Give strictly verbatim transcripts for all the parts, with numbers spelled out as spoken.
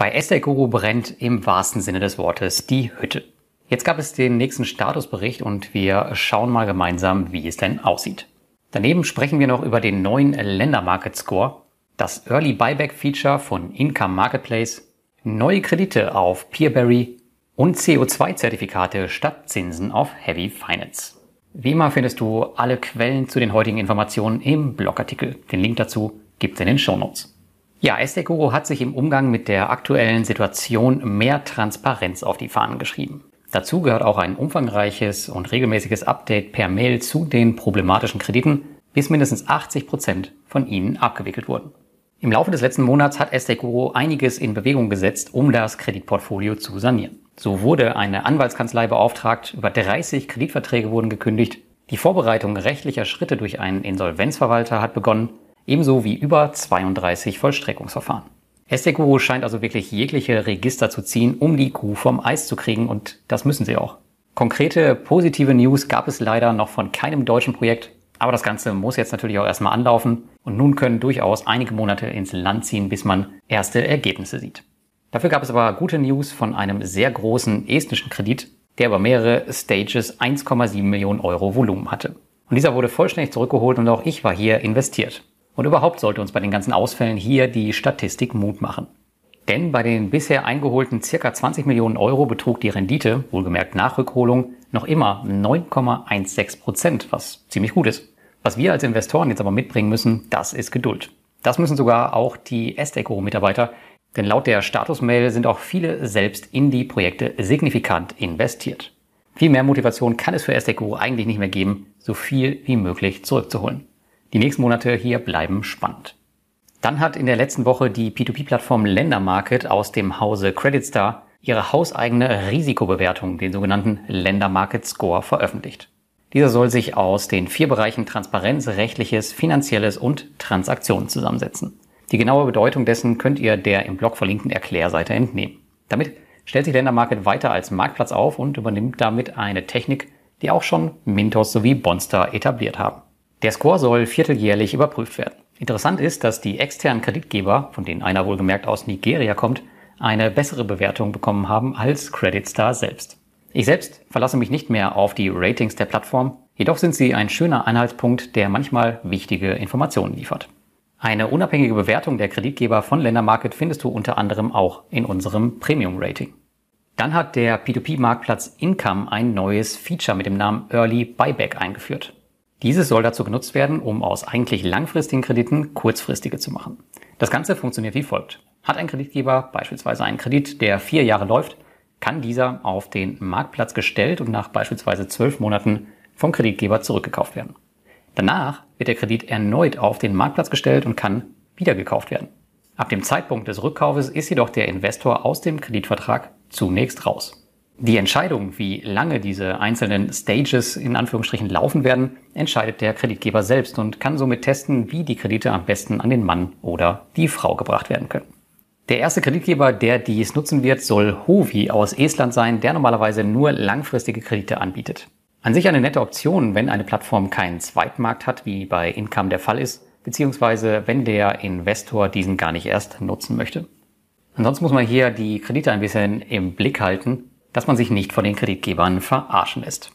Bei EstateGuru brennt im wahrsten Sinne des Wortes die Hütte. Jetzt gab es den nächsten Statusbericht und wir schauen mal gemeinsam, wie es denn aussieht. Daneben sprechen wir noch über den neuen Lendermarket-Score, das Early Buyback-Feature von Income Marketplace, neue Kredite auf Peerberry und C O zwei Zertifikate statt Zinsen auf Heavy Finance. Wie immer findest du alle Quellen zu den heutigen Informationen im Blogartikel. Den Link dazu gibt's in den Shownotes. Ja, EstateGuru hat sich im Umgang mit der aktuellen Situation mehr Transparenz auf die Fahnen geschrieben. Dazu gehört auch ein umfangreiches und regelmäßiges Update per Mail zu den problematischen Krediten, bis mindestens achtzig Prozent von ihnen abgewickelt wurden. Im Laufe des letzten Monats hat EstateGuru einiges in Bewegung gesetzt, um das Kreditportfolio zu sanieren. So wurde eine Anwaltskanzlei beauftragt, über dreißig Kreditverträge wurden gekündigt, die Vorbereitung rechtlicher Schritte durch einen Insolvenzverwalter hat begonnen, ebenso wie über zweiunddreißig Vollstreckungsverfahren. EstateGuru scheint also wirklich jegliche Register zu ziehen, um die Kuh vom Eis zu kriegen, und das müssen sie auch. Konkrete positive News gab es leider noch von keinem deutschen Projekt, aber das Ganze muss jetzt natürlich auch erstmal anlaufen und nun können durchaus einige Monate ins Land ziehen, bis man erste Ergebnisse sieht. Dafür gab es aber gute News von einem sehr großen estnischen Kredit, der über mehrere Stages eins Komma sieben Millionen Euro Volumen hatte. Und dieser wurde vollständig zurückgeholt und auch ich war hier investiert. Und überhaupt sollte uns bei den ganzen Ausfällen hier die Statistik Mut machen. Denn bei den bisher eingeholten ca. zwanzig Millionen Euro betrug die Rendite, wohlgemerkt nach Rückholung, noch immer neun Komma sechzehn Prozent, was ziemlich gut ist. Was wir als Investoren jetzt aber mitbringen müssen, das ist Geduld. Das müssen sogar auch die EstateGuru-Mitarbeiter, denn laut der Statusmail sind auch viele selbst in die Projekte signifikant investiert. Viel mehr Motivation kann es für EstateGuru eigentlich nicht mehr geben, so viel wie möglich zurückzuholen. Die nächsten Monate hier bleiben spannend. Dann hat in der letzten Woche die P zwei P-Plattform Lendermarket aus dem Hause Creditstar ihre hauseigene Risikobewertung, den sogenannten Lendermarket-Score, veröffentlicht. Dieser soll sich aus den vier Bereichen Transparenz, Rechtliches, Finanzielles und Transaktionen zusammensetzen. Die genaue Bedeutung dessen könnt ihr der im Blog verlinkten Erklärseite entnehmen. Damit stellt sich Lendermarket weiter als Marktplatz auf und übernimmt damit eine Technik, die auch schon Mintos sowie Bonster etabliert haben. Der Score soll vierteljährlich überprüft werden. Interessant ist, dass die externen Kreditgeber, von denen einer wohlgemerkt aus Nigeria kommt, eine bessere Bewertung bekommen haben als Creditstar selbst. Ich selbst verlasse mich nicht mehr auf die Ratings der Plattform, jedoch sind sie ein schöner Anhaltspunkt, der manchmal wichtige Informationen liefert. Eine unabhängige Bewertung der Kreditgeber von Lendermarket findest du unter anderem auch in unserem Premium-Rating. Dann hat der P zwei P-Marktplatz Income ein neues Feature mit dem Namen Early Buyback eingeführt. Dieses soll dazu genutzt werden, um aus eigentlich langfristigen Krediten kurzfristige zu machen. Das Ganze funktioniert wie folgt. Hat ein Kreditgeber beispielsweise einen Kredit, der vier Jahre läuft, kann dieser auf den Marktplatz gestellt und nach beispielsweise zwölf Monaten vom Kreditgeber zurückgekauft werden. Danach wird der Kredit erneut auf den Marktplatz gestellt und kann wieder gekauft werden. Ab dem Zeitpunkt des Rückkaufes ist jedoch der Investor aus dem Kreditvertrag zunächst raus. Die Entscheidung, wie lange diese einzelnen Stages in Anführungsstrichen laufen werden, entscheidet der Kreditgeber selbst und kann somit testen, wie die Kredite am besten an den Mann oder die Frau gebracht werden können. Der erste Kreditgeber, der dies nutzen wird, soll Hovi aus Estland sein, der normalerweise nur langfristige Kredite anbietet. An sich eine nette Option, wenn eine Plattform keinen Zweitmarkt hat, wie bei Income der Fall ist, beziehungsweise wenn der Investor diesen gar nicht erst nutzen möchte. Ansonsten muss man hier die Kredite ein bisschen im Blick halten, dass man sich nicht von den Kreditgebern verarschen lässt.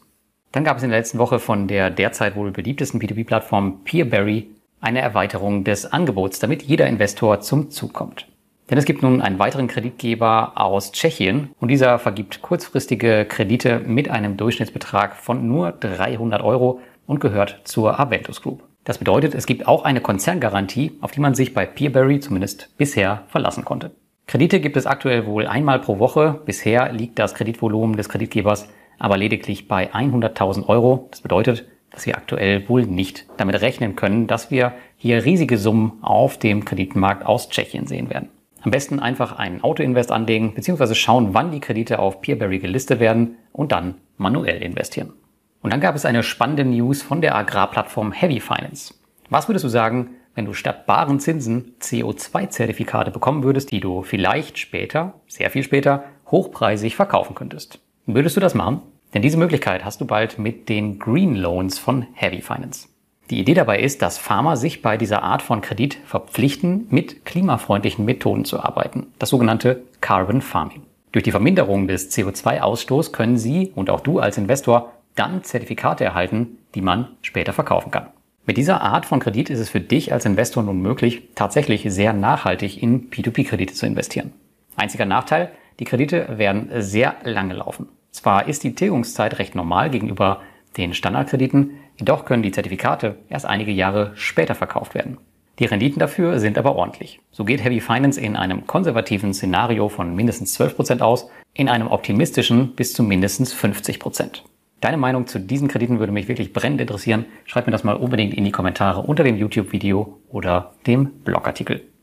Dann gab es in der letzten Woche von der derzeit wohl beliebtesten P zwei P-Plattform Peerberry eine Erweiterung des Angebots, damit jeder Investor zum Zug kommt. Denn es gibt nun einen weiteren Kreditgeber aus Tschechien und dieser vergibt kurzfristige Kredite mit einem Durchschnittsbetrag von nur dreihundert Euro und gehört zur Aventus Group. Das bedeutet, es gibt auch eine Konzerngarantie, auf die man sich bei Peerberry zumindest bisher verlassen konnte. Kredite gibt es aktuell wohl einmal pro Woche. Bisher liegt das Kreditvolumen des Kreditgebers aber lediglich bei hunderttausend Euro. Das bedeutet, dass wir aktuell wohl nicht damit rechnen können, dass wir hier riesige Summen auf dem Kreditmarkt aus Tschechien sehen werden. Am besten einfach einen Auto-Invest anlegen bzw. schauen, wann die Kredite auf Peerberry gelistet werden und dann manuell investieren. Und dann gab es eine spannende News von der Agrarplattform Heavy Finance. Was würdest du sagen, wenn du statt baren Zinsen C O zwei Zertifikate bekommen würdest, die du vielleicht später, sehr viel später, hochpreisig verkaufen könntest? Würdest du das machen? Denn diese Möglichkeit hast du bald mit den Green Loans von Heavy Finance. Die Idee dabei ist, dass Farmer sich bei dieser Art von Kredit verpflichten, mit klimafreundlichen Methoden zu arbeiten, das sogenannte Carbon Farming. Durch die Verminderung des C O zwei Ausstoßes können Sie und auch du als Investor dann Zertifikate erhalten, die man später verkaufen kann. Mit dieser Art von Kredit ist es für dich als Investor nun möglich, tatsächlich sehr nachhaltig in P zwei P Kredite zu investieren. Einziger Nachteil, die Kredite werden sehr lange laufen. Zwar ist die Tilgungszeit recht normal gegenüber den Standardkrediten, jedoch können die Zertifikate erst einige Jahre später verkauft werden. Die Renditen dafür sind aber ordentlich. So geht Heavy Finance in einem konservativen Szenario von mindestens zwölf Prozent aus, in einem optimistischen bis zu mindestens fünfzig Prozent. Deine Meinung zu diesen Krediten würde mich wirklich brennend interessieren. Schreib mir das mal unbedingt in die Kommentare unter dem YouTube-Video oder dem Blogartikel.